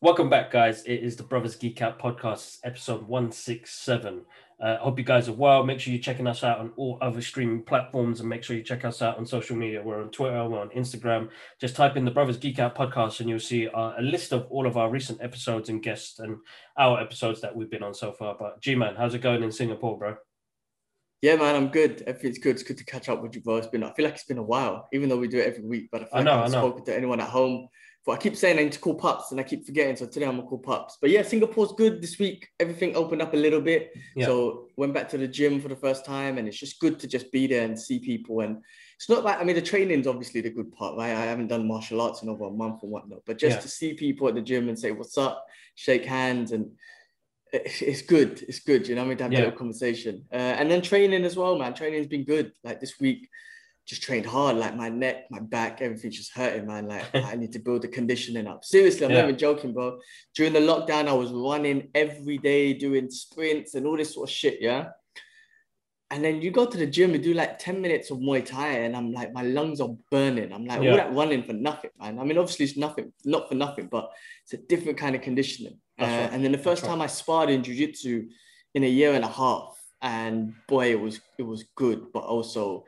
Welcome back, guys. It is the Brothers Geek Out podcast, episode 167. Hope you guys are well. Make sure you're checking us out on all other streaming platforms and make sure you check us out on social media. We're on Twitter, we're on Instagram. Just type in the Brothers Geek Out podcast and you'll see a list of all of our recent episodes and guests and our episodes that we've been on so far. But G-Man, how's it going in Singapore, bro? Yeah, man, I'm good. Everything's good. It's good to catch up with you, bro. I feel like it's been a while, even though we do it every week. But I haven't spoken to anyone at home. But I keep saying I need to call Pups and I keep forgetting. So today I'm going to call Pups. But yeah, Singapore's good this week. Everything opened up a little bit. Yeah. So went back to the gym for the first time. And it's just good to just be there and see people. And it's not like, I mean, the training's obviously the good part, right? I haven't done martial arts in over a month or whatnot. But just to see people at the gym and say, what's up? Shake hands. And it's good. It's good. You know, I mean, to have that little conversation. And then training as well, man. Training's been good. Like this week, just trained hard, like my neck, my back, everything's just hurting, man. Like I need to build the conditioning up. Seriously, I'm not even joking, bro. During the lockdown, I was running every day, doing sprints and all this sort of shit, yeah? And then you go to the gym and do like 10 minutes of Muay Thai and I'm like, my lungs are burning. I'm like, all that running for nothing, man. I mean, obviously it's nothing, not for nothing, but it's a different kind of conditioning. Right. And then the first time I sparred in jiu-jitsu in a year and a half, and boy, it was good, but also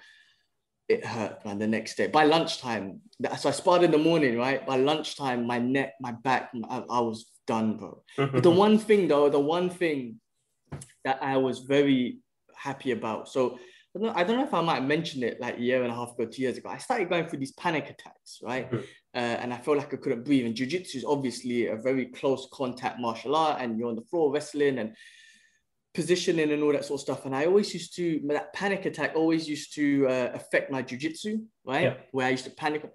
it hurt, man, the next day. By lunchtime, so I sparred in the morning, right? By lunchtime, my neck, my back, I was done, bro. But the one thing that I was very happy about, so I don't know if I might mention it like a year and a half ago, 2 years ago, I started going through these panic attacks, right? And I felt like I couldn't breathe. And jiu-jitsu is obviously a very close contact martial art and you're on the floor wrestling and positioning and all that sort of stuff. And I always used to, that panic attack always used to affect my jiu-jitsu, right? Yeah. Where I used to panic.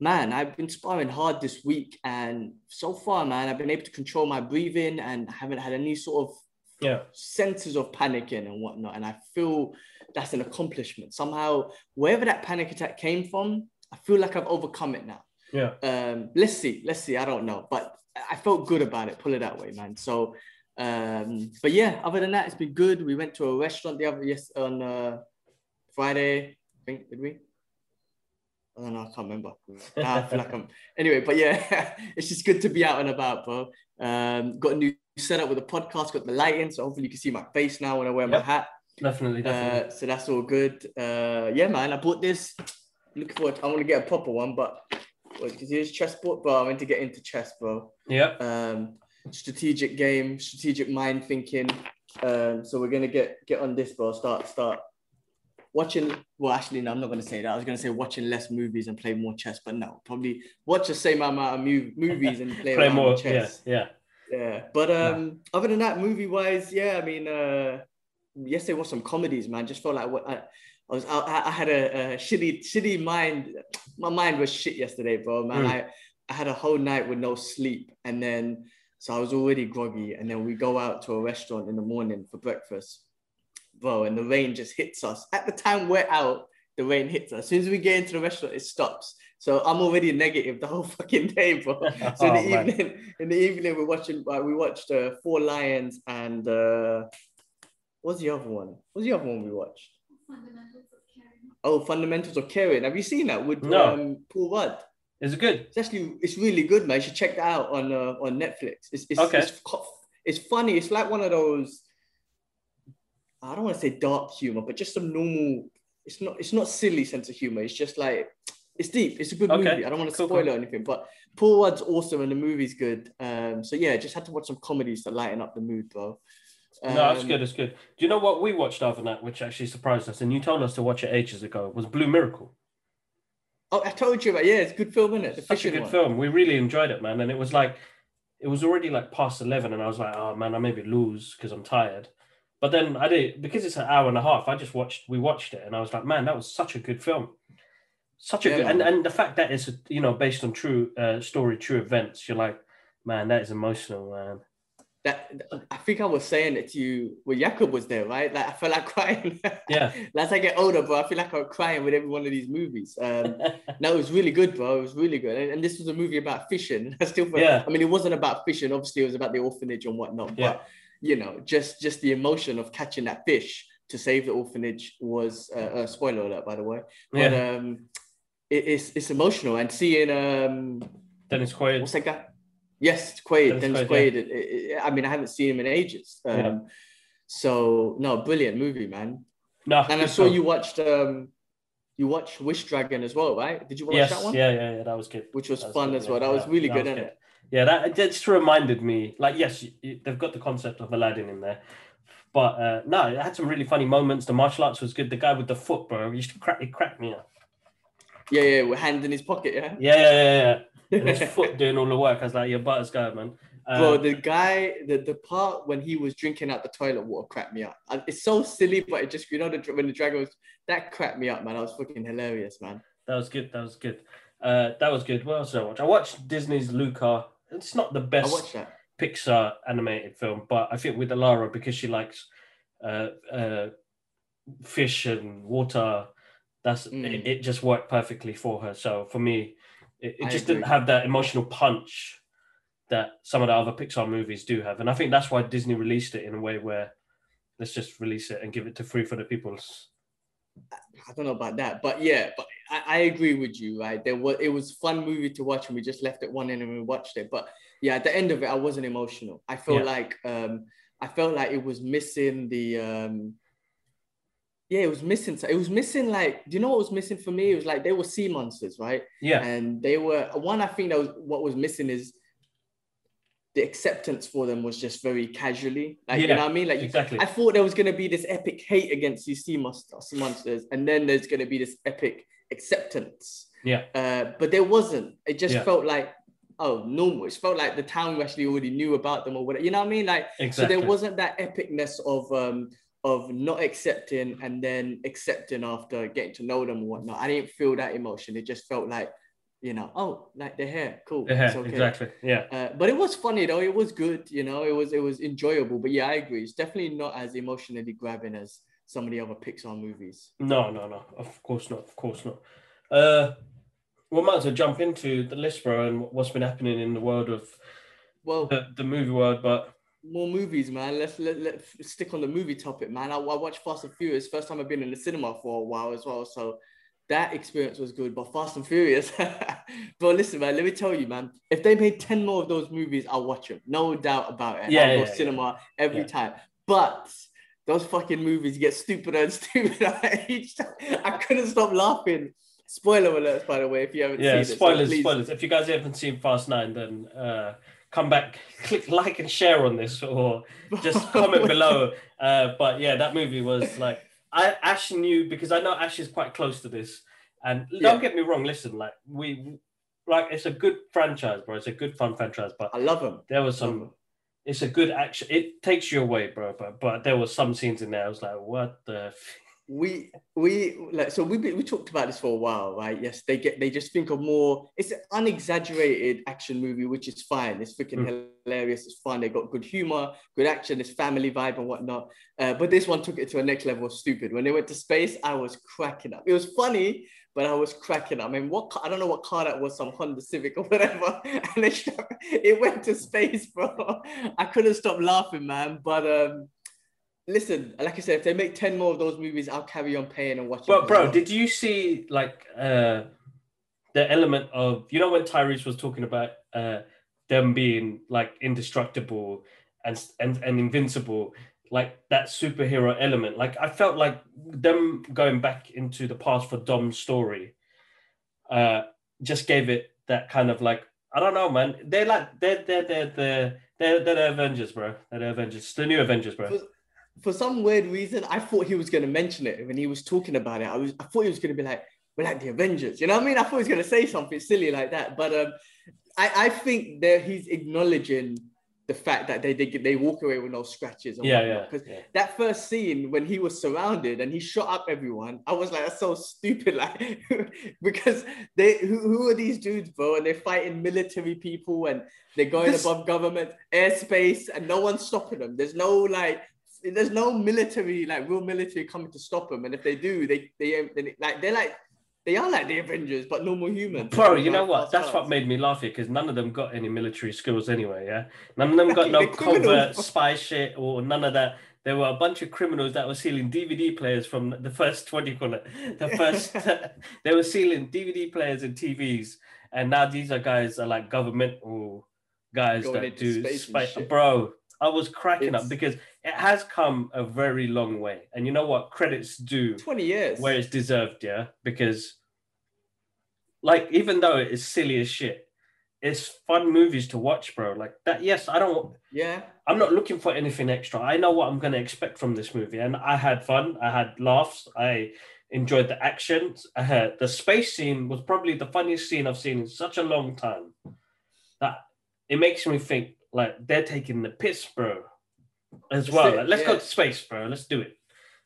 Man, I've been sparring hard this week. And so far, man, I've been able to control my breathing and I haven't had any sort of senses of panicking and whatnot. And I feel that's an accomplishment. Somehow, wherever that panic attack came from, I feel like I've overcome it now. Yeah. Let's see. I don't know. But I felt good about it. Put it that way, man. So, but yeah, other than that, it's been good. We went to a restaurant on Friday, I think, did we? I don't know, I can't remember. I feel like I'm... Anyway, but yeah, it's just good to be out and about, bro. Got a new setup with the podcast, got the lighting, so hopefully you can see my face now when I wear my hat. Definitely. So that's all good. Yeah, man, I bought this. Looking forward I want to get a proper one, but... Because here's chessboard, bro. I meant to get into chess, bro. Yeah. Strategic game, strategic mind thinking. So we're gonna get on this, bro. Start watching. Well, actually, no, I'm not gonna say that. I was gonna say watching less movies and play more chess, but no, probably watch the same amount of movies and play more chess. Yeah. But other than that, movie wise, I mean, yesterday was some comedies, man. Just felt like what I was. I had a shitty mind. My mind was shit yesterday, bro. Man, I had a whole night with no sleep, and then. So I was already groggy. And then we go out to a restaurant in the morning for breakfast, bro. And the rain just hits us. At the time we're out, the rain hits us. As soon as we get into the restaurant, it stops. So I'm already negative the whole fucking day, bro. So in the evening, we watched Four Lions and What's the other one we watched? Fundamentals of Caring. Oh, Fundamentals of Caring. Have you seen that with Paul Rudd? Is it good? It's really good, man. You should check that out on Netflix. It's funny. It's like one of those, I don't want to say dark humor, but just some normal, it's not silly sense of humor. It's just like, it's deep. It's a good movie. I don't want to spoil it or anything, but Paul Rudd's awesome and the movie's good. So yeah, just had to watch some comedies to lighten up the mood, bro. No, it's good. It's good. Do you know what we watched after that, which actually surprised us? And you told us to watch it ages ago, was Blue Miracle. Oh, I told you about it's a good film, isn't it? Such a good film. We really enjoyed it, man. And it was like, it was already like past 11 and I was like, oh man, I maybe lose because I'm tired. But then I did, because it's an hour and a half, we watched it and I was like, man, that was such a good film. Such a good, and the fact that it's, based on true events, you're like, man, that is emotional, man. I think I was saying it to you when Jakob was there, right? Like I felt like crying. Yeah. As I get older, bro, I feel like I'm crying with every one of these movies. No, it was really good, bro. It was really good. And this was a movie about fishing. I mean, it wasn't about fishing. Obviously, it was about the orphanage and whatnot. But you know, just the emotion of catching that fish to save the orphanage was a spoiler alert, by the way. Yeah. But it's emotional, and seeing Dennis Quaid. What's that guy? Yes, Quaid. Dennis Quaid. Yeah. I mean, I haven't seen him in ages. Yeah. So no, brilliant movie, man. No, and I saw you watched. You watched Wish Dragon as well, right? Did you watch that one? Yeah, that was good. Which was fun as well. That was really good, wasn't it? Yeah, that just reminded me. Like, yes, they've got the concept of Aladdin in there, but no, it had some really funny moments. The martial arts was good. The guy with the foot, bro, it cracked me up. Yeah, with hand in his pocket, yeah. Yeah. And his foot doing all the work. I was like, your butter's going, man. Bro, the guy, the part when he was drinking out the toilet water cracked me up. It's so silly, but it just, you know, when the dragon was, that cracked me up, man. I was fucking hilarious, man. That was good. What else did I watch? I watched Disney's Luca. It's not the best Pixar animated film, but I think with Alara, because she likes fish and water, it just worked perfectly for her. So for me, it just didn't have that emotional punch that some of the other Pixar movies do have. And I think that's why Disney released it in a way where let's just release it and give it to free for the people. I don't know about that, but yeah, but I agree with you, right? It was a fun movie to watch, and we just left it one end and we watched it. But yeah, at the end of it, I wasn't emotional. I felt like it was missing the it was missing. It was missing, like, do you know what was missing for me? It was like they were sea monsters, right? Yeah. And they were I think that was what was missing is the acceptance for them was just very casually. Like, you know what I mean? Like, exactly. I thought there was going to be this epic hate against these sea monsters, and then there's going to be this epic acceptance. Yeah. But there wasn't. It just felt like, oh, normal. It felt like the town actually already knew about them or whatever. You know what I mean? Like, exactly. So there wasn't that epicness of not accepting and then accepting after getting to know them and whatnot. I didn't feel that emotion. It just felt like, you know, like the hair, cool. The hair, it's okay. Exactly, yeah. But it was funny though. It was good, you know. It was enjoyable. But yeah, I agree. It's definitely not as emotionally grabbing as some of the other Pixar movies. No. Of course not. We might as well jump into the list, bro, and what's been happening in the world of the movie world. But more movies, man. Let's stick on the movie topic, man. I watched Fast and Furious. First time I've been in the cinema for a while as well. So that experience was good, but Fast and Furious. Bro, listen, man, let me tell you, man. If they made 10 more of those movies, I'll watch them. No doubt about it. I'll go cinema every time. But those fucking movies get stupider and stupider each time. I couldn't stop laughing. Spoiler alerts, by the way, if you haven't seen it. Spoilers. If you guys haven't seen Fast 9, then come back, click like and share on this, or just comment below. But yeah, that movie was like... Ash knew, because I know Ash is quite close to this, and don't get me wrong, listen, like it's a good franchise, bro. It's a good fun franchise, but I love them. There was some, it's a good action. It takes you away, bro. But there was some scenes in there. I was like, what the? We talked about this for a while, right? Yes, they just think of more. It's an unexaggerated action movie, which is fine. It's freaking hilarious. It's fun. They got good humor, good action. It's family vibe and whatnot. But this one took it to a next level of stupid. When they went to space, I was cracking up. It was funny, but I was cracking up. I mean, I don't know what car that was, some Honda Civic or whatever. And it went to space, bro. I couldn't stop laughing, man. But listen, like I said, if they make 10 more of those movies, I'll carry on paying and watching. But bro, did you see like the element of, you know, when Tyrese was talking about them being like indestructible and invincible, like that superhero element? Like I felt like them going back into the past for Dom's story just gave it that kind of like, I don't know, man. They're the Avengers, bro. They're the Avengers, the new Avengers, bro. For some weird reason, I thought he was going to mention it when he was talking about it. I thought he was going to be like, we're like the Avengers. You know what I mean? I thought he was going to say something silly like that. But I think that he's acknowledging the fact that they walk away with no scratches. And Because that first scene when he was surrounded and he shot up everyone, I was like, that's so stupid. Like, because who are these dudes, bro? And they're fighting military people and they're going above government airspace and no one's stopping them. There's no military, like real military coming to stop them. And if they do, they're like They are like the Avengers, but normal humans. Bro, you know what? That's what made me laugh here, because none of them got any military skills anyway, yeah? None of them got no covert spy shit or none of that. There were a bunch of criminals that were stealing DVD players from the first, what do you call it? The first, they were stealing DVD players and TVs. And now these are guys are like governmental guys that do space. Bro, I was cracking up because it has come a very long way. And you know what? Credits due 20 years where it's deserved, yeah? Because, like, even though it's silly as shit, it's fun movies to watch, bro. Like, that, yes, I don't... Yeah. I'm not looking for anything extra. I know what I'm going to expect from this movie. And I had fun. I had laughs. I enjoyed the action. The space scene was probably the funniest scene I've seen in such a long time. That it makes me think, like, they're taking the piss, bro. As well. Like, let's go to space, bro. Let's do it.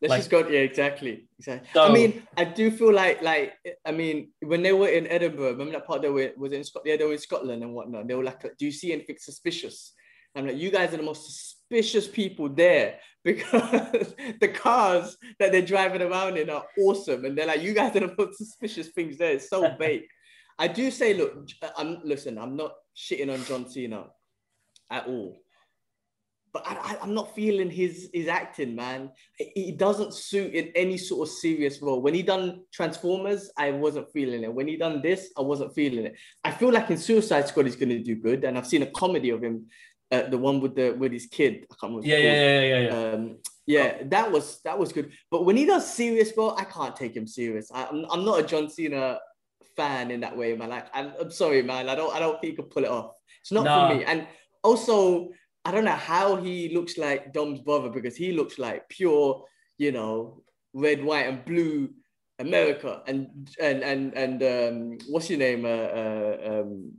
Let's just go. Yeah, exactly. So, I mean, I do feel like, I mean, when they were in Edinburgh, remember that part they were in Scotland and whatnot. They were like, do you see anything suspicious? I'm like, you guys are the most suspicious people there, because the cars that they're driving around in are awesome. And they're like, you guys are the most suspicious things there. It's so big. I do say, look, I'm not shitting on John Cena at all. But I'm not feeling his acting, man. He doesn't suit in any sort of serious role. When he done Transformers, I wasn't feeling it. When he done this, I wasn't feeling it. I feel like in Suicide Squad, he's going to do good. And I've seen a comedy of him, the one with his kid. I can't remember. Yeah. That was good. But when he does serious role, I can't take him serious. I'm not a John Cena fan in that way, man. Like, I'm sorry, man. I don't think he could pull it off. It's not for me. And also, I don't know how he looks like Dom's brother, because he looks like pure, you know, red, white, and blue America. And what's your name?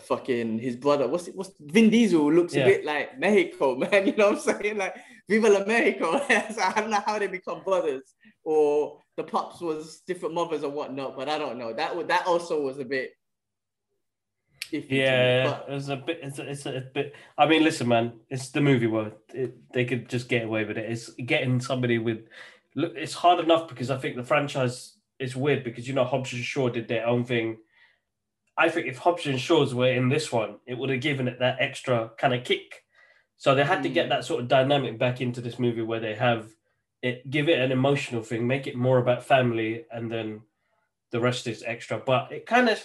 Fucking his brother. What's Vin Diesel looks a bit like Mexico, man. You know what I'm saying? Like, Viva la Mexico. So I don't know how they become brothers, or the pups was different mothers or whatnot. But I don't know. That also was a bit. It's a bit. I mean, listen, man, it's the movie world. They could just get away with it. It's getting somebody with. Look, it's hard enough because I think the franchise is weird because, you know, Hobbs and Shaw did their own thing. I think if Hobbs and Shaws were in this one, it would have given it that extra kind of kick. So they had to get that sort of dynamic back into this movie where they have it, give it an emotional thing, make it more about family, and then the rest is extra. But it kind of.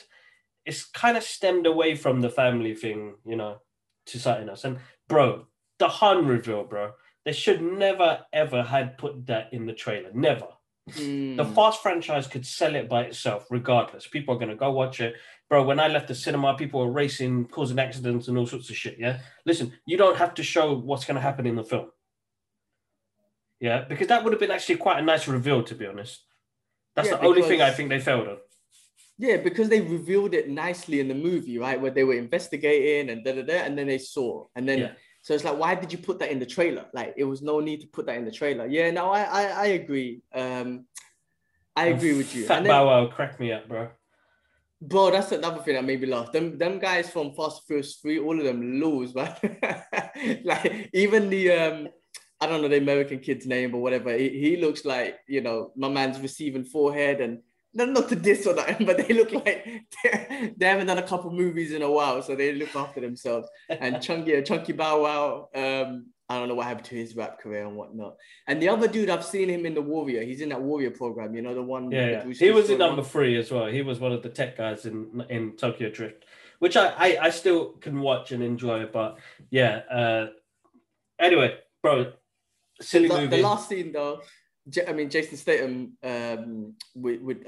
It's kind of stemmed away from the family thing, you know, to something else. And, bro, the Han reveal, bro. They should never, ever had put that in the trailer. Never. The Fast franchise could sell it by itself, regardless. People are going to go watch it. Bro, when I left the cinema, people were racing, causing accidents and all sorts of shit, yeah? Listen, you don't have to show what's going to happen in the film. Yeah? Because that would have been actually quite a nice reveal, to be honest. That's the only thing I think they failed on. Yeah, because they revealed it nicely in the movie, right? Where they were investigating and and then they saw. And then, so it's like, why did you put that in the trailer? Like, it was no need to put that in the trailer. Yeah, no, I agree. I agree with you. Fat Bow Wow cracked me up, bro. Bro, that's another thing that made me laugh. Them guys from Fast and Furious 3, all of them lose, man. Like, even the... I don't know the American kid's name or whatever. He looks like, you know, my man's receiving forehead and... Not to diss or that, but they look like they haven't done a couple movies in a while, so they look after themselves. And Chunky Bow Wow, I don't know what happened to his rap career and whatnot. And the other dude, I've seen him in the Warrior. He's in that Warrior program, you know, the one. Yeah. He was in number 3 as well. He was one of the tech guys in Tokyo Drift, which I still can watch and enjoy. But yeah, anyway, bro, silly movie. The last scene though. I mean, Jason Statham. I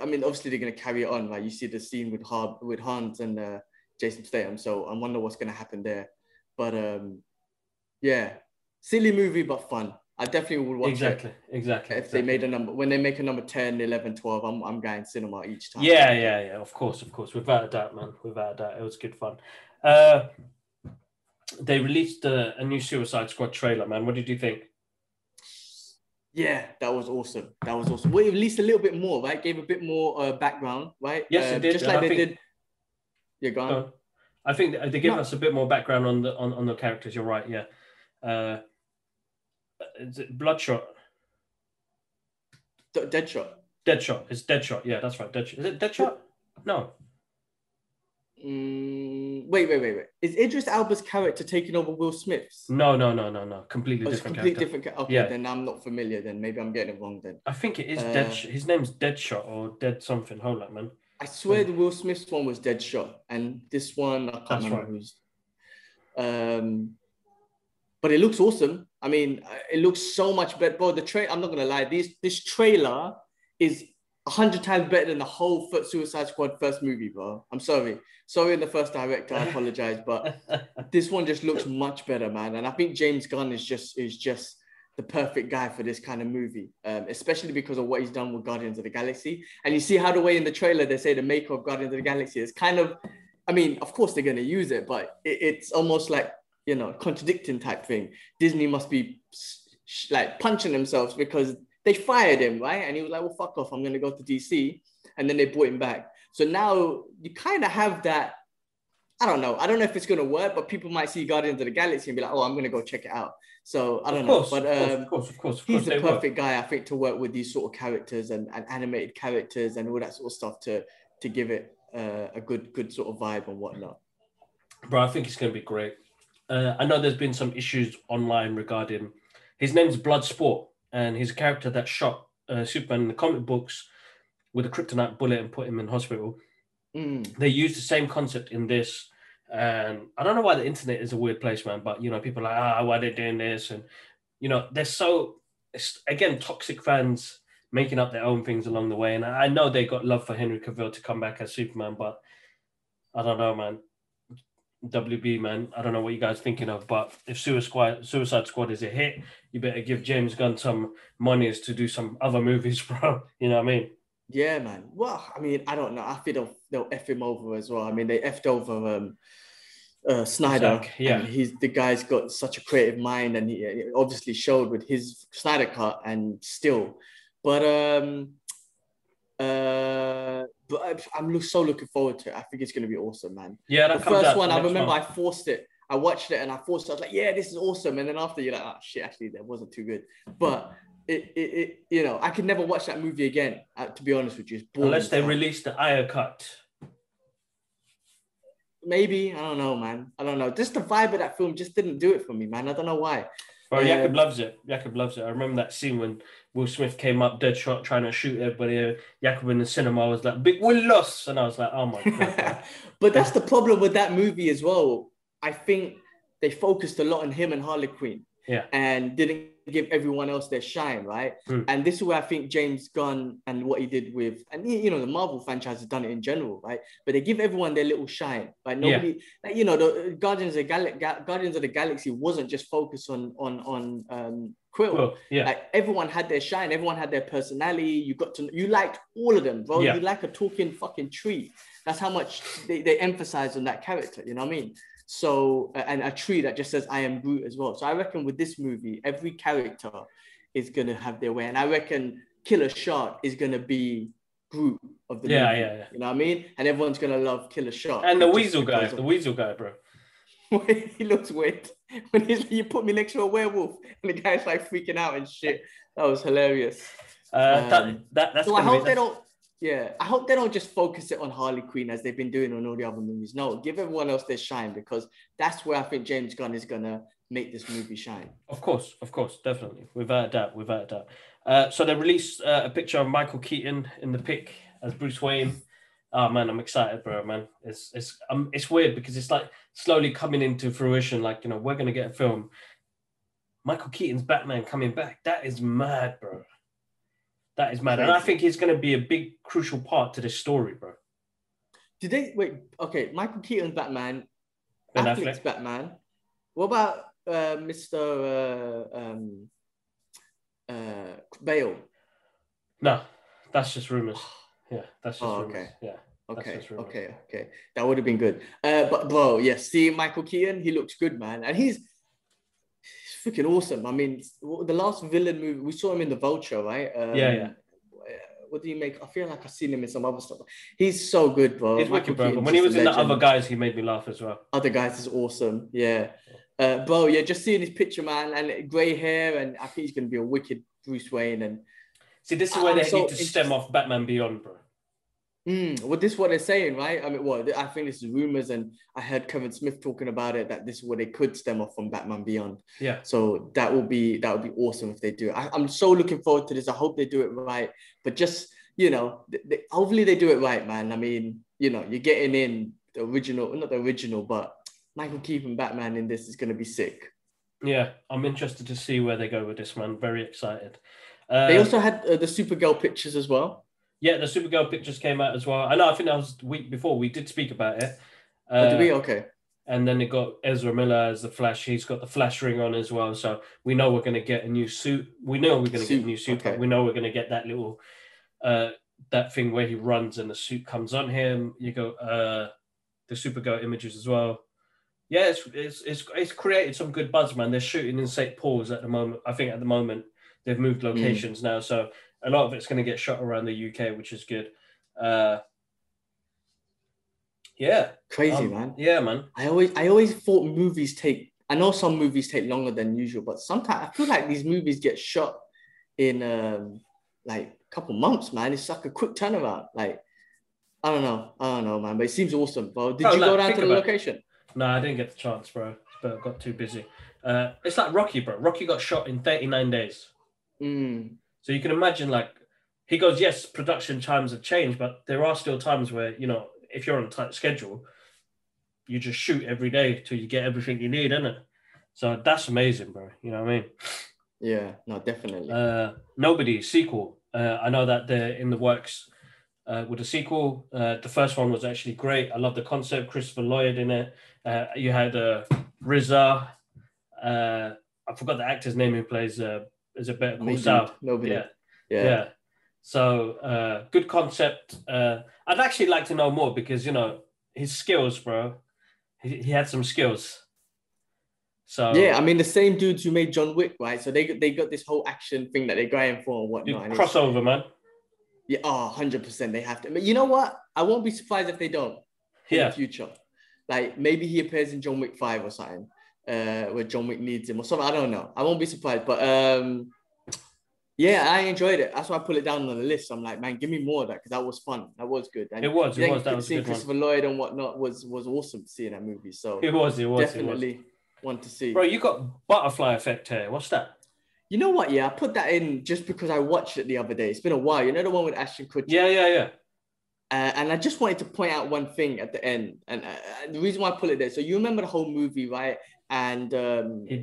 mean, obviously they're going to carry it on. Like, you see the scene with Hans and Jason Statham. So I wonder what's going to happen there. But yeah, silly movie but fun. I definitely would watch it. Exactly. If they made a number, when they make a number 10, 11, 12, I'm going cinema each time. Yeah. Of course. Without a doubt, man. Without a doubt, it was good fun. They released a new Suicide Squad trailer, man. What did you think? Yeah, that was awesome. Well, at least a little bit more, right? Gave a bit more background, right? Yes, it did. Just like they did. Yeah, go on. I think they gave us a bit more background on the characters. You're right. Yeah. Is it Bloodshot? Deadshot. Deadshot. It's Deadshot. Yeah, that's right. Deadshot. Is it Deadshot? No. Wait. Is Idris Elba's character taking over Will Smith's? No. Completely different character. Okay, yeah. Then I'm not familiar. Then maybe I'm getting it wrong. Then I think it is Deadshot. His name's Deadshot or Dead something. Hold on, man. I swear the Will Smith's one was Deadshot, and this one I can't remember who's. But it looks awesome. I mean, it looks so much better. Bro, the trailer. I'm not gonna lie. This trailer is 100 times better than the whole Suicide Squad first movie, bro. I'm sorry in the first director. I apologize, but this one just looks much better, man. And I think James Gunn is just the perfect guy for this kind of movie, especially because of what he's done with Guardians of the Galaxy. And you see how the way in the trailer they say the maker of Guardians of the Galaxy is kind of, I mean, of course they're gonna use it, but it's almost like, you know, contradicting type thing. Disney must be like punching themselves because they fired him, right? And he was like, well, fuck off, I'm going to go to DC. And then they brought him back. So now you kind of have that, I don't know if it's going to work, but people might see Guardians of the Galaxy and be like, oh, I'm going to go check it out. So I don't know. But he's the perfect guy, I think, to work with these sort of characters and animated characters and all that sort of stuff to give it a good sort of vibe and whatnot. Bro, I think it's going to be great. I know there's been some issues online regarding, his name's Bloodsport. And he's a character that shot Superman in the comic books with a kryptonite bullet and put him in hospital. Mm. They used the same concept in this. And I don't know why the internet is a weird place, man. But, you know, people are like, why are they doing this? And, you know, they're so, again, toxic fans making up their own things along the way. And I know they got love for Henry Cavill to come back as Superman. But I don't know, man. WB, man, I don't know what you guys are thinking of, but if Suicide Squad is a hit, you better give James Gunn some monies to do some other movies, bro. You know what I mean? Yeah, man. Well, I mean, I don't know. I think they'll F him over as well. I mean, they F'd over Snyder. Like, yeah. And the guy's got such a creative mind, and he obviously showed with his Snyder cut and still. But I'm so looking forward to it. I think it's going to be awesome, man. Yeah, that comes out. The first one, I remember I forced it. I watched it and I forced it. I was like, yeah, this is awesome. And then after, you're like, oh, shit, actually, that wasn't too good. But, it you know, I could never watch that movie again, to be honest with you. Unless they release the Ayer cut. Maybe. I don't know, man. I don't know. Just the vibe of that film just didn't do it for me, man. I don't know why. Bro, Jacob loves it. I remember that scene when Will Smith came up, Deadshot, trying to shoot everybody. Jacob in the cinema was like, big Will loss. And I was like, oh my God. But that's the problem with that movie as well. I think they focused a lot on him and Harley Quinn. Yeah. And didn't give everyone else their shine, right? Mm. And this is where I think James Gunn and what he did with, and you know, the Marvel franchise has done it in general, right? But they give everyone their little shine, right? Nobody, yeah. You know, the Guardians of the Galaxy wasn't just focused on Quill. Well, yeah. Like everyone had their shine, everyone had their personality. You liked all of them, bro. Yeah. You like a talking fucking tree. That's how much they emphasize on that character. You know what I mean? So, and a tree that just says, I am Groot as well. So I reckon with this movie, every character is going to have their way. And I reckon Killer Shark is going to be Groot of the movie. Yeah. You know what I mean? And everyone's going to love Killer Shark. And the weasel guy, bro. He looks weird. When you put me next to a werewolf and the guy's like freaking out and shit. That was hilarious. I hope they don't just focus it on Harley Quinn as they've been doing on all the other movies. No, give everyone else their shine because that's where I think James Gunn is going to make this movie shine. Of course, definitely. Without a doubt. So they released a picture of Michael Keaton in the pic as Bruce Wayne. Oh, man, I'm excited, bro, man. It's weird because it's like slowly coming into fruition. Like, you know, we're going to get a film. Michael Keaton's Batman coming back. That is mad, bro. That is mad. And I think he's going to be a big, crucial part to this story, bro. Did they... Wait, okay. Michael Keaton's Batman. Ben Affleck's Batman. What about Mr. Bale? No, that's just rumours. Yeah, that's just rumours. Okay. Yeah. Okay. That would have been good. But, bro, yes. See, Michael Keaton, he looks good, man. And he's... freaking awesome. I mean, the last villain movie, we saw him in The Vulture, right? Yeah. What do you make? I feel like I've seen him in some other stuff. He's so good, bro. He's wicked, bro. When he was in The Other Guys, he made me laugh as well. Other Guys is awesome. Yeah. Bro, yeah, just seeing his picture, man, and grey hair, and I think he's going to be a wicked Bruce Wayne. And See, this is where they need to stem off Batman Beyond, bro. Well, this is what they're saying, right? I mean, well, I think this is rumors, and I heard Kevin Smith talking about it, that this is what they could stem off from Batman Beyond. Yeah. So that would be awesome if they do. I'm so looking forward to this. I hope they do it right. But just, you know, hopefully they do it right, man. I mean, you know, you're getting in the original, not the original, but Michael Keaton Batman in this is going to be sick. Yeah, I'm interested to see where they go with this, man. Very excited. They also had the Supergirl pictures as well. Yeah, the Supergirl pictures came out as well. I know, I think that was the week before. We did speak about it. Did we? Okay. And then they got Ezra Miller as the Flash. He's got the Flash ring on as well. So we know we're going to get a new suit. We know we're going to get a new suit. Okay. We know we're going to get that little, that thing where he runs and the suit comes on him. You go, the Supergirl images as well. Yeah, it's created some good buzz, man. They're shooting in St. Paul's at the moment. I think at the moment they've moved locations now, so a lot of it's going to get shot around the UK, which is good. Yeah, crazy man. Yeah, man. I always thought movies take. I know some movies take longer than usual, but sometimes I feel like these movies get shot in like a couple months, man. It's like a quick turnaround. Like I don't know, man. But it seems awesome, bro. Did you go down to the location? No, I didn't get the chance, bro. But I got too busy. It's like Rocky, bro. Rocky got shot in 39 days. So you can imagine, like, he goes, yes, production times have changed, but there are still times where, you know, if you're on a tight schedule, you just shoot every day till you get everything you need, innit? So that's amazing, bro. You know what I mean? Yeah, no, definitely. Nobody, sequel. I know that they're in the works with a sequel. The first one was actually great. I love the concept. Christopher Lloyd in it. You had Rizza. I forgot the actor's name who plays is a Better Call Saul. Nobody. Yeah. So good concept. I'd actually like to know more because, you know, his skills, bro. He had some skills. So yeah, I mean the same dudes who made John Wick, right? So they got this whole action thing that they're going for and whatnot. Dude, crossover, man. Yeah, 100%. They have to. But you know what? I won't be surprised if they don't in the future. Like maybe he appears in John Wick 5 or something. Where John Wick needs him or something. I don't know. I won't be surprised. But yeah, I enjoyed it. That's why I put it down on the list. I'm like, man, give me more of that because that was fun. That was good. And it was. That was good. Seeing Christopher Lloyd and whatnot was awesome to see in that movie. So it was definitely one to see. Bro, you got butterfly effect here. What's that? You know what? Yeah, I put that in just because I watched it the other day. It's been a while. You know the one with Ashton Kutcher? Yeah. And I just wanted to point out one thing at the end, and the reason why I put it there. So you remember the whole movie, right? And he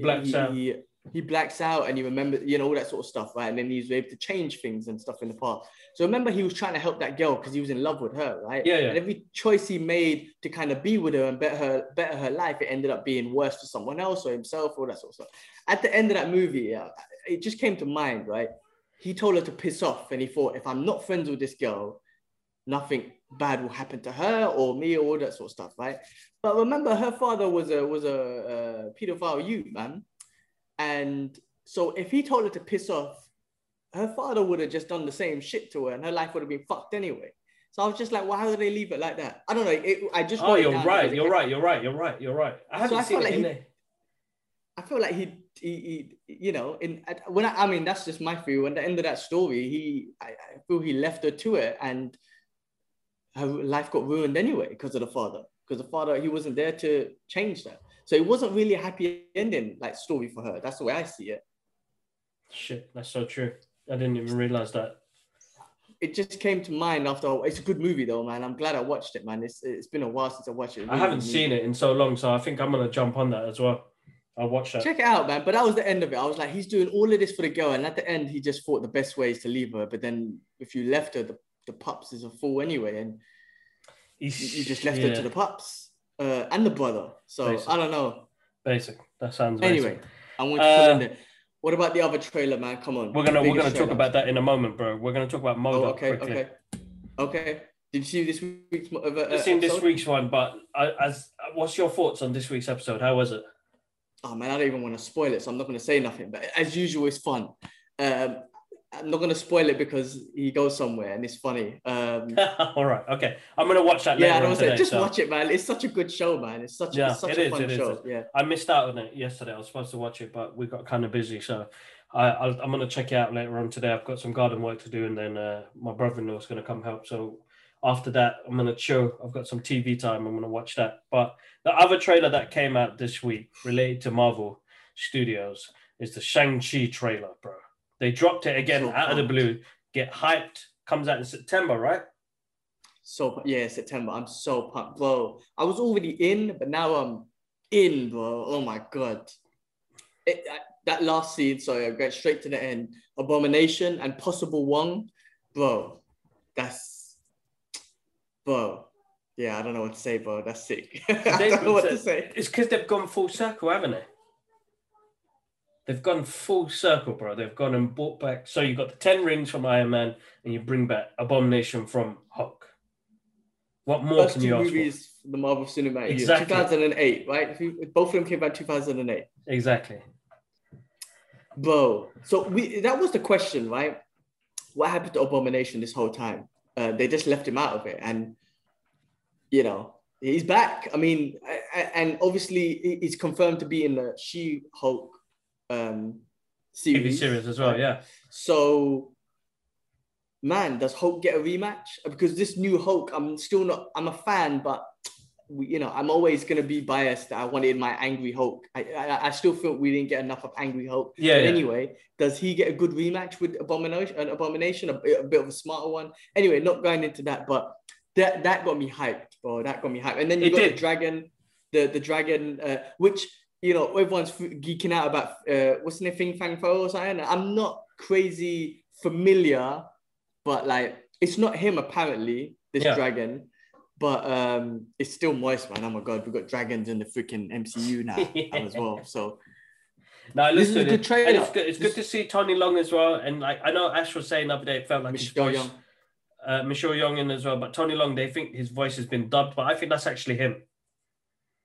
blacks out and you remember, you know, all that sort of stuff, right? And then he's able to change things and stuff in the past. So remember he was trying to help that girl because he was in love with her, right? Yeah. And every choice he made to kind of be with her and better her life, it ended up being worse for someone else or himself, all that sort of stuff. At the end of that movie, it just came to mind, right? He told her to piss off and he thought, if I'm not friends with this girl, nothing bad will happen to her or me or all that sort of stuff, right? But remember, her father was a pedophile youth, man. And so if he told her to piss off, her father would have just done the same shit to her and her life would have been fucked anyway. So I was just like, well, how do they leave it like that? I don't know. You're right. I haven't seen it in there. I feel like he you know, I mean, that's just my view. At the end of that story, I feel he left her to it and her life got ruined anyway because of the father. Because the father, he wasn't there to change that. So it wasn't really a happy ending, like, story for her. That's the way I see it. Shit, that's so true. I didn't even realise that. It just came to mind after all. It's a good movie, though, man. I'm glad I watched it, man. It's been a while since I watched it. Really, I haven't seen it in so long, so I think I'm going to jump on that as well. I'll watch that. Check it out, man. But that was the end of it. I was like, he's doing all of this for the girl, and at the end, he just thought the best way is to leave her. But then if you left her, the pups is a fool anyway, and you just left her to the pups and the brother. So basic. I don't know. Basic. That sounds basic. Anyway, I want to put in there. What about the other trailer, man? Come on. We're gonna talk about that in a moment, bro. We're gonna talk about MODOK quickly. Okay. Did you see this week's? I've seen this week's one, but what's your thoughts on this week's episode? How was it? Oh man, I don't even want to spoil it, so I'm not going to say nothing. But as usual, it's fun. I'm not going to spoil it because he goes somewhere and it's funny. All right, okay. I'm going to watch that later on today. Just watch it, man. It's such a good show, man. It's such a fun show. Yeah. I missed out on it yesterday. I was supposed to watch it, but we got kind of busy. So I'm going to check it out later on today. I've got some garden work to do, and then my brother-in-law is going to come help. So after that, I'm going to chill. I've got some TV time. I'm going to watch that. But the other trailer that came out this week related to Marvel Studios is the Shang-Chi trailer, bro. They dropped it again out of the blue. Get hyped. Comes out in September, right? So, yeah, September. I'm so pumped, bro. I was already in, but now I'm in, bro. Oh, my God. That last scene, sorry, I went straight to the end. Abomination and possible Wong, bro. Bro. Yeah, I don't know what to say, bro. That's sick. I don't know what to say. It's because they've gone full circle, haven't they? They've gone full circle, bro. They've gone and brought back. So you've got the 10 rings from Iron Man, and you bring back Abomination from Hulk. What more First can you ask movies for? The Marvel Cinematic Exactly. 2008, right? Both of them came out 2008. Exactly. Bro, so that was the question, right? What happened to Abomination this whole time? They just left him out of it. And, you know, he's back. I mean, and obviously he's confirmed to be in the She-Hulk series. TV series as well, right? Yeah. So, man, does Hulk get a rematch? Because this new Hulk, I'm a fan, but, you know, I'm always going to be biased. I wanted my angry Hulk. I still feel we didn't get enough of angry Hulk. Yeah. But anyway, does he get a good rematch with Abomination? A bit of a smarter one. Anyway, not going into that, but that got me hyped, bro. That got me hyped. And then you got the dragon, the dragon, which, you know, everyone's geeking out about. What's the name? Fing Fang Foe or something. I'm not crazy familiar, but like it's not him apparently. This dragon. But it's still moist, man. Oh my God, we've got dragons in the freaking MCU now as well. So no, this is a good trailer. And it's good to see Tony Leung as well. And like I know Ash was saying the other day, it felt like Michelle Yeoh in as well. But Tony Leung, they think his voice has been dubbed, but I think that's actually him.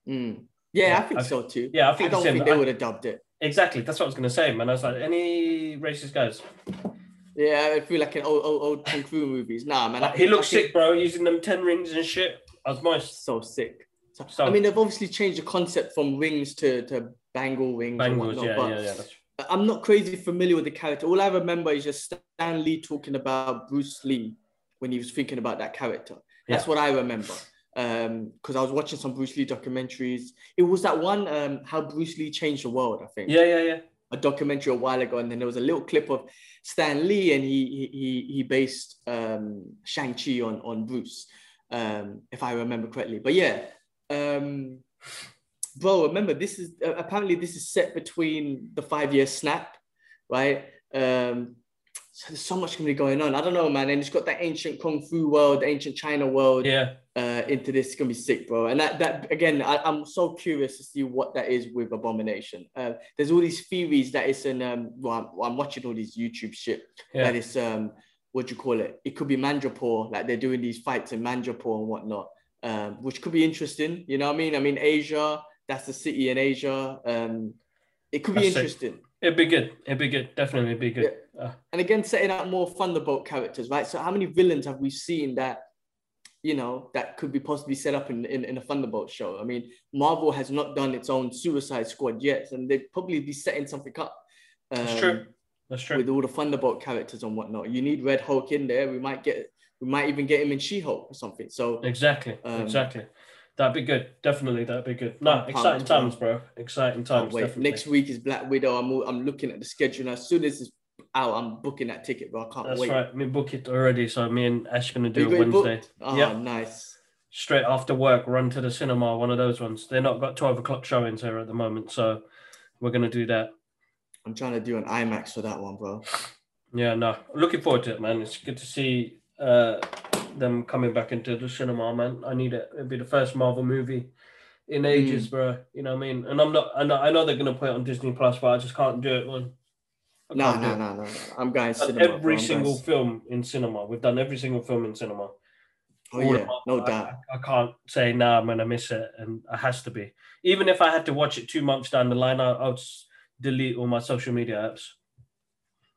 Mm. Yeah, I think so too. Yeah, I don't think they would have dubbed it. Exactly, that's what I was going to say, man. I was like, any racist guys? Yeah, I feel like an old Kung Fu movies. Nah, man. He looks sick, bro, using them 10 rings and shit. I was moist. So sick. So, I mean, they've obviously changed the concept from rings to bangle rings. Bangles, and whatnot, but I'm not crazy familiar with the character. All I remember is just Stan Lee talking about Bruce Lee when he was thinking about that character. That's what I remember. Because I was watching some Bruce Lee documentaries. It was that one, How Bruce Lee Changed the World, I think. Yeah. A documentary a while ago, and then there was a little clip of Stan Lee, and he based Shang-Chi on Bruce, if I remember correctly. But yeah, bro, remember this is set between the 5-year snap, right? So there's so much going on. I don't know, man, and it's got that ancient Kung Fu world, ancient China world. Yeah. Into this, it's gonna be sick, bro. And that again, I'm so curious to see what that is with Abomination. There's all these theories that it's an I'm watching all these YouTube shit that it's what do you call it? It could be Mandrapore, like they're doing these fights in Mandrapore and whatnot, which could be interesting. You know what I mean? Asia, that's the city in Asia. It could be interesting. It'd be good. Definitely be good. Yeah. And again, setting out more Thunderbolt characters, right? So how many villains have we seen that? You know, that could be possibly set up in a Thunderbolt show. I mean, Marvel has not done its own Suicide Squad yet, and they'd probably be setting something up. That's true. With all the Thunderbolt characters and whatnot. You need Red Hulk in there. We might even get him in She-Hulk or something. So exactly. That'd be good. Definitely, that'd be good. No, exciting times, bro. Exciting times. Wait, next week is Black Widow. I'm looking at the schedule, and as soon as it's out, I'm booking that ticket, but I can't wait. That's right. Me book it already. So me and Ash are gonna do it Wednesday. Oh, yep. Nice. Straight after work, run to the cinema. One of those ones. They're not got 12:00 showings here at the moment, so we're gonna do that. I'm trying to do an IMAX for that one, bro. Yeah, no. Looking forward to it, man. It's good to see them coming back into the cinema, man. I need it. It'll be the first Marvel movie in ages, bro. You know what I mean? And I know they're gonna put it on Disney Plus, but I just can't do it, man. No. I'm going cinema. Film in cinema. We've done every single film in cinema. Oh, all no doubt. I can't say, nah, I'm going to miss it. And it has to be. Even if I had to watch it 2 months down the line, I'll just delete all my social media apps.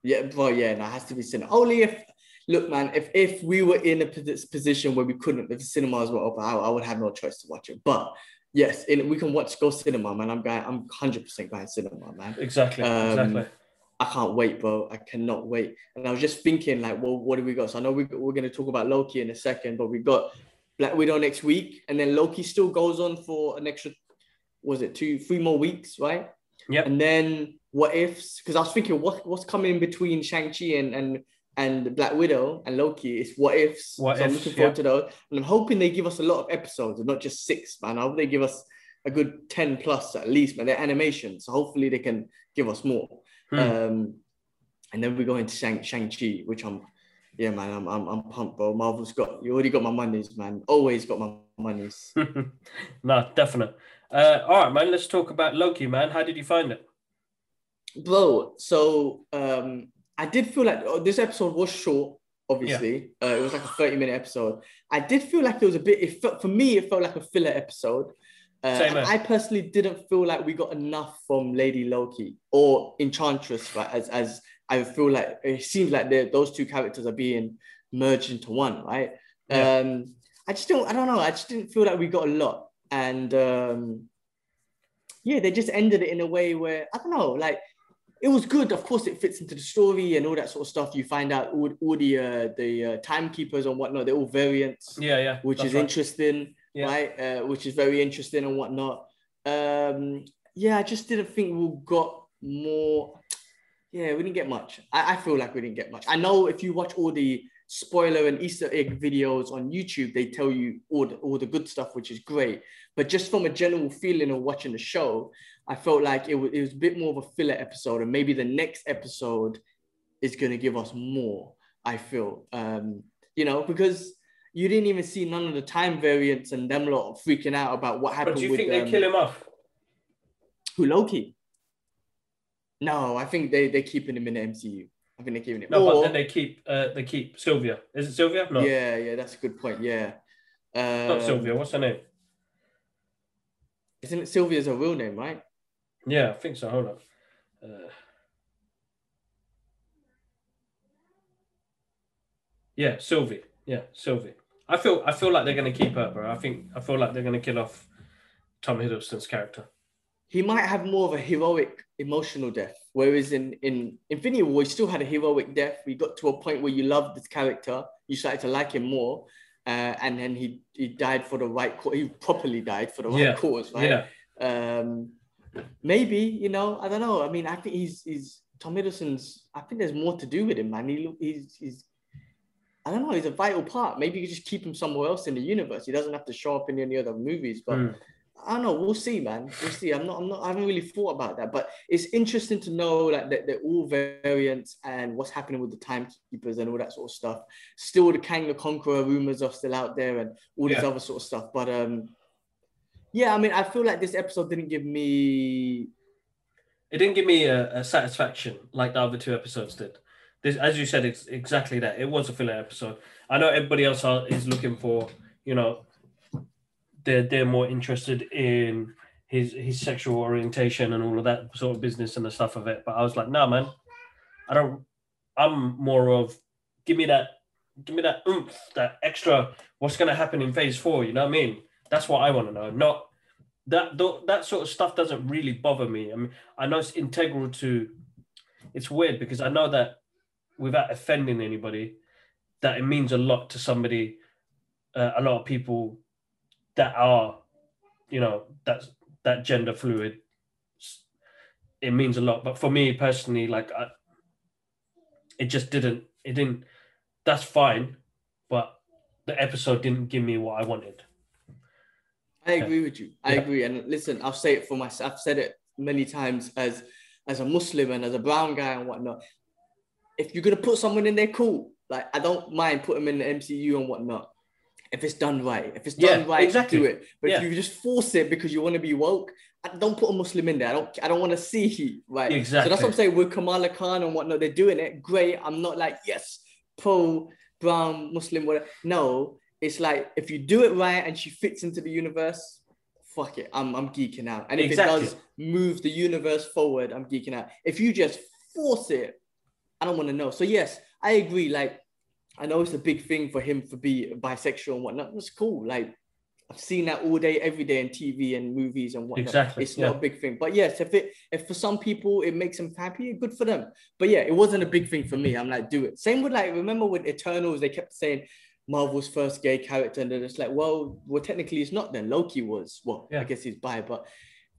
Yeah, bro, it has to be cinema. Only if, look, man, if we were in a position where we couldn't, if the cinemas were open, I would have no choice to watch it. But yes, we can go cinema, man. I'm 100% going cinema, man. Exactly. I can't wait, bro. I cannot wait. And I was just thinking, like, well, what do we got? So I know we're going to talk about Loki in a second, but we've got Black Widow next week. And then Loki still goes on for an extra, was it 2-3 more weeks, right? Yep. And then What Ifs, because I was thinking, what's coming in between Shang-Chi and Black Widow and Loki? It's What Ifs. So I'm looking forward to those. And I'm hoping they give us a lot of episodes, and not just 6, man. I hope they give us a good 10 plus at least, man. They're animations, so hopefully they can give us more. And then we go into Shang-Chi, which I'm pumped, bro. Marvel's you already got my monies, man. Always got my monies. No, definite. All right, man, let's talk about Loki, man. How did you find it? Bro, so I did feel like this episode was short, obviously. Yeah. It was like a 30-minute episode. I did feel like it was for me, it felt like a filler episode. I personally didn't feel like we got enough from Lady Loki or Enchantress, right? As I feel like it seems like those two characters are being merged into one, right? Yeah. I just didn't feel like we got a lot. And they just ended it in a way where, I don't know, like, it was good. Of course, it fits into the story and all that sort of stuff. You find out all the timekeepers and whatnot, they're all variants. Yeah. Which is interesting. Yeah. Right, which is very interesting and whatnot. I just didn't think we got more. Yeah, we didn't get much. I feel like we didn't get much. I know if you watch all the spoiler and Easter egg videos on YouTube, they tell you all the good stuff, which is great. But just from a general feeling of watching the show, I felt like it was a bit more of a filler episode, and maybe the next episode is going to give us more, I feel. Because you didn't even see none of the time variants and them lot freaking out about what happened. But do you think they kill him off? Who, Loki? No, I think they're keeping him in the MCU. I think they're keeping him. No, but then they keep Sylvia. Is it Sylvia? No. Yeah, that's a good point. Yeah. Not Sylvia. What's her name? Isn't it Sylvia's her real name, right? Yeah, I think so. Hold on. Yeah, Sylvia. Yeah, Sylvia. I feel like they're going to keep her, bro. I feel like they're going to kill off Tom Hiddleston's character. He might have more of a heroic, emotional death. Whereas in Infinity War, he still had a heroic death. We got to a point where you loved this character. You started to like him more. And then he died for the right cause. He properly died for the right cause, right? Yeah. Maybe, I don't know. I mean, I think he's Tom Hiddleston's... I think there's more to do with him, man. He's I don't know, he's a vital part. Maybe you just keep him somewhere else in the universe. He doesn't have to show up in any other movies, but I don't know. We'll see, man. We'll see. I haven't really thought about that, but it's interesting to know like that they're all variants and what's happening with the timekeepers and all that sort of stuff. Still the Kang the Conqueror rumors are still out there and all this other sort of stuff. But I feel like this episode didn't give me a satisfaction like the other two episodes did. This, as you said, it's exactly that. It was a filler episode. I know everybody else is looking for, they're more interested in his sexual orientation and all of that sort of business and the stuff of it. But I was like, nah, man, I'm more of, give me that oomph, that extra, what's going to happen in phase 4, you know what I mean? That's what I want to know. Not that sort of stuff doesn't really bother me. I mean, I know it's integral to, it's weird because I know that without offending anybody, that it means a lot to somebody, a lot of people that are, that gender fluid, it means a lot. But for me personally, like, it didn't, that's fine, but the episode didn't give me what I wanted. I agree with you. I agree. And listen, I'll say it for myself. I've said it many times as a Muslim and as a brown guy and whatnot. If you're going to put someone in there, cool. Like, I don't mind putting them in the MCU and whatnot. If it's done right. If it's done right, exactly. Do it. But if you just force it because you want to be woke, don't put a Muslim in there. I don't want to see he, right? Exactly. So that's what I'm saying with Kamala Khan and whatnot. They're doing it. Great. I'm not like, yes, pro, brown, Muslim, whatever. No, it's like, if you do it right and she fits into the universe, fuck it. I'm geeking out. And if it does move the universe forward, I'm geeking out. If you just force it, I don't want to know. So yes, I agree. Like, I know it's a big thing for him to be bisexual and whatnot. That's cool. Like, I've seen that all day, every day in TV and movies and whatnot. Exactly. It's not a big thing. But yes, if for some people it makes them happy, good for them. But yeah, it wasn't a big thing for me. I'm like, do it. Same with like, remember with Eternals, they kept saying Marvel's first gay character, and they're just like, well, technically it's not then. Loki was, I guess he's bi, but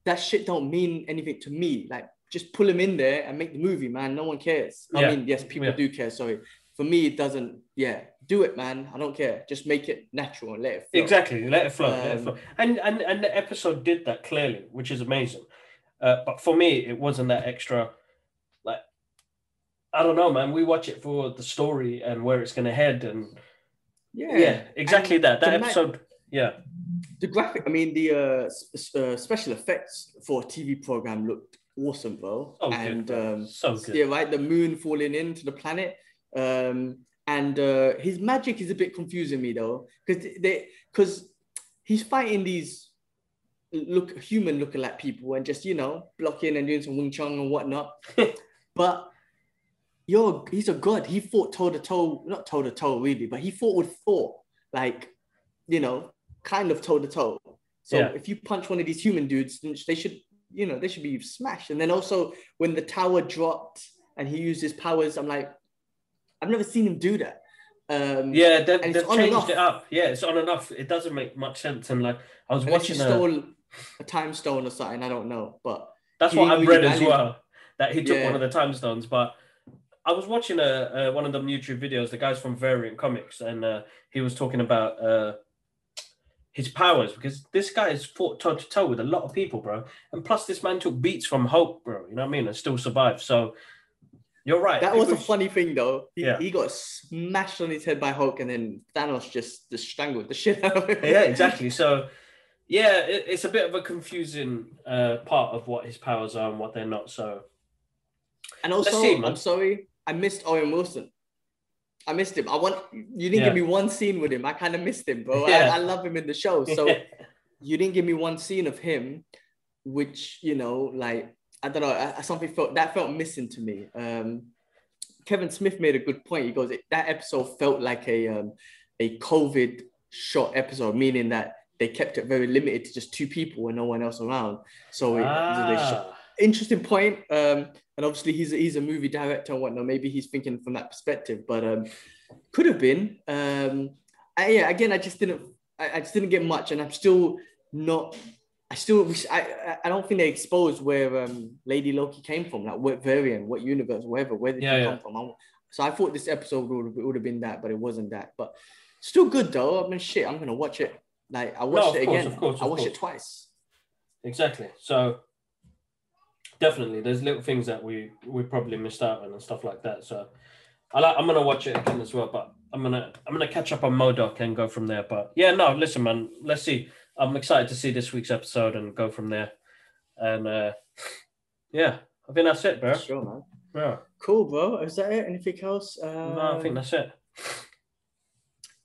that shit don't mean anything to me. Like, just pull him in there and make the movie, man. No one cares. Yeah. I mean, yes, people do care, sorry. For me, it doesn't, do it, man. I don't care. Just make it natural and let it flow. Exactly, let it flow. Let it flow. And the episode did that clearly, which is amazing. But for me, it wasn't that extra, like, I don't know, man. We watch it for the story and where it's going to head. And exactly, and that episode, the graphic, I mean, the special effects for a TV program looked awesome, bro. Oh, and good, so good. Yeah, right? The moon falling into the planet. And his magic is a bit confusing me though, because he's fighting these human lookalike people and just, you know, blocking and doing some Wing Chun and whatnot. But he's a god. He fought toe to toe really, but he fought with Thor, like, you know, kind of toe to toe. So if you punch one of these human dudes, they should be smashed. And then also when the tower dropped and he used his powers, I'm like, I've never seen him do that. They've changed it up. Yeah, it's on and off. It doesn't make much sense. And like, I was watching, stole a time stone or something. I don't know, but that's what I've read as well. That he took one of the time stones. But I was watching one of them YouTube videos. The guys from Variant Comics, and he was talking about his powers, because this guy has fought toe to toe with a lot of people, bro. And plus, this man took beats from Hulk, bro. You know what I mean? And still survived. So. You're right. That was a funny thing, though. He got smashed on his head by Hulk, and then Thanos just strangled the shit out of him. Yeah, exactly. So, it's a bit of a confusing part of what his powers are and what they're not. So, and also, I'm sorry, I missed Owen Wilson. I missed him. You didn't give me one scene with him. I kind of missed him, bro. Yeah. I love him in the show. So, you didn't give me one scene of him, which, you know, like, I don't know, something felt missing to me. Kevin Smith made a good point. He goes, that episode felt like a COVID shot episode, meaning that they kept it very limited to just two people and no one else around. So interesting point. And obviously he's a movie director and whatnot. Maybe he's thinking from that perspective, but could have been. I just didn't get much, and I'm still not. I don't think they exposed where Lady Loki came from, like what variant, what universe, whatever, where did she come from. So I thought this episode would have been that, but it wasn't that. But still good though. I mean, shit, I'm gonna watch it. Like I watched it again. Of course, I watched it twice. Exactly. So definitely, there's little things that we probably missed out on and stuff like that. So I'm gonna watch it again as well. But I'm gonna catch up on MODOK and go from there. But listen, man, let's see. I'm excited to see this week's episode and go from there. And I think that's it, bro. Sure, man. Yeah. Cool, bro. Is that it? Anything else? No, I think that's it.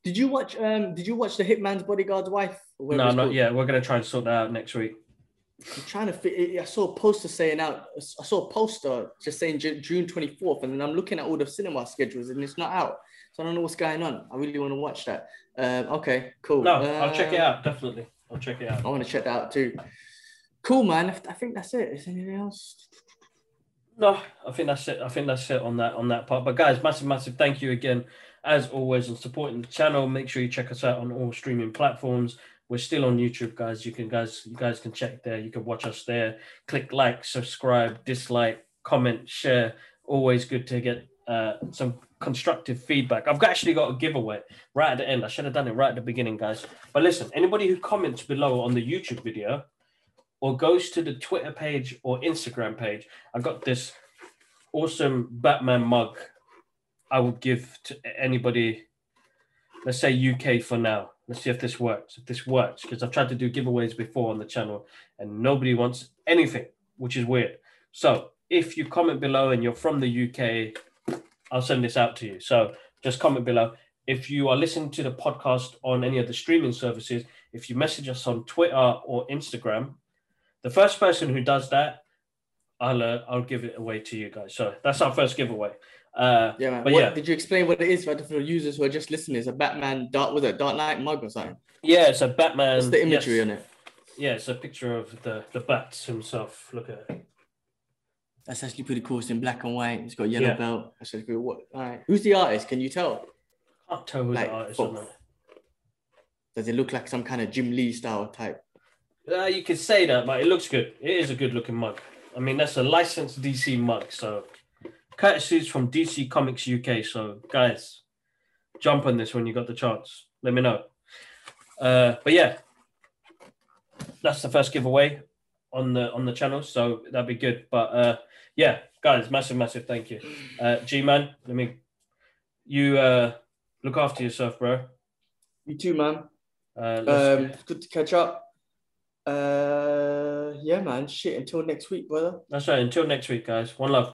Did you watch? Did you watch The Hitman's Bodyguard's Wife? No, not yet. We're gonna try and sort that out next week. I'm trying to fit. I saw a poster just saying June 24th, and then I'm looking at all the cinema schedules, and it's not out. So I don't know what's going on. I really want to watch that. Okay, cool. No, I'll check it out. Definitely. I'll check it out. I want to check that out too. Cool, man. I think that's it. Is there anything else? No, I think that's it. I think that's it on that part. But guys, massive thank you again, as always, in supporting the channel. Make sure you check us out on all streaming platforms. We're still on YouTube, guys. You guys can check there. You can watch us there. Click like, subscribe, dislike, comment, share. Always good to get some constructive feedback. I've actually got a giveaway right at the end. I should have done it right at the beginning, guys. But listen, anybody who comments below on the YouTube video or goes to the Twitter page or Instagram page, I've got this awesome Batman mug I would give to anybody. Let's say UK for now. Let's see if this works. Because I've tried to do giveaways before on the channel and nobody wants anything, which is weird. So if you comment below and you're from the UK, I'll send this out to you. So just comment below. If you are listening to the podcast on any of the streaming services, if you message us on Twitter or Instagram, the first person who does that, I'll give it away to you guys. So that's our first giveaway. Yeah, man. But what, yeah. Did you explain what it is for the users who are just listening? It's a Batman Dark, was it Dark Knight mug or something? Yeah, so Batman. What's the imagery on it? Yeah, it's a picture of the bat himself. Look at it. That's actually pretty cool. It's in black and white. It's got a yellow belt. That's actually cool. All right. Who's the artist? Can you tell? I can't tell who the artist is. Does it look like some kind of Jim Lee style type? You could say that, but it looks good. It is a good looking mug. I mean, that's a licensed DC mug. So, courtesy from DC Comics UK. So, guys, jump on this when you got the chance. Let me know. But yeah, that's the first giveaway on the channel. So that'd be good. But yeah, guys, massive thank you. G-Man, look after yourself, bro. You too, man. It's good to catch up. Yeah, man. Shit, until next week, brother. That's right. Until next week, guys. One love.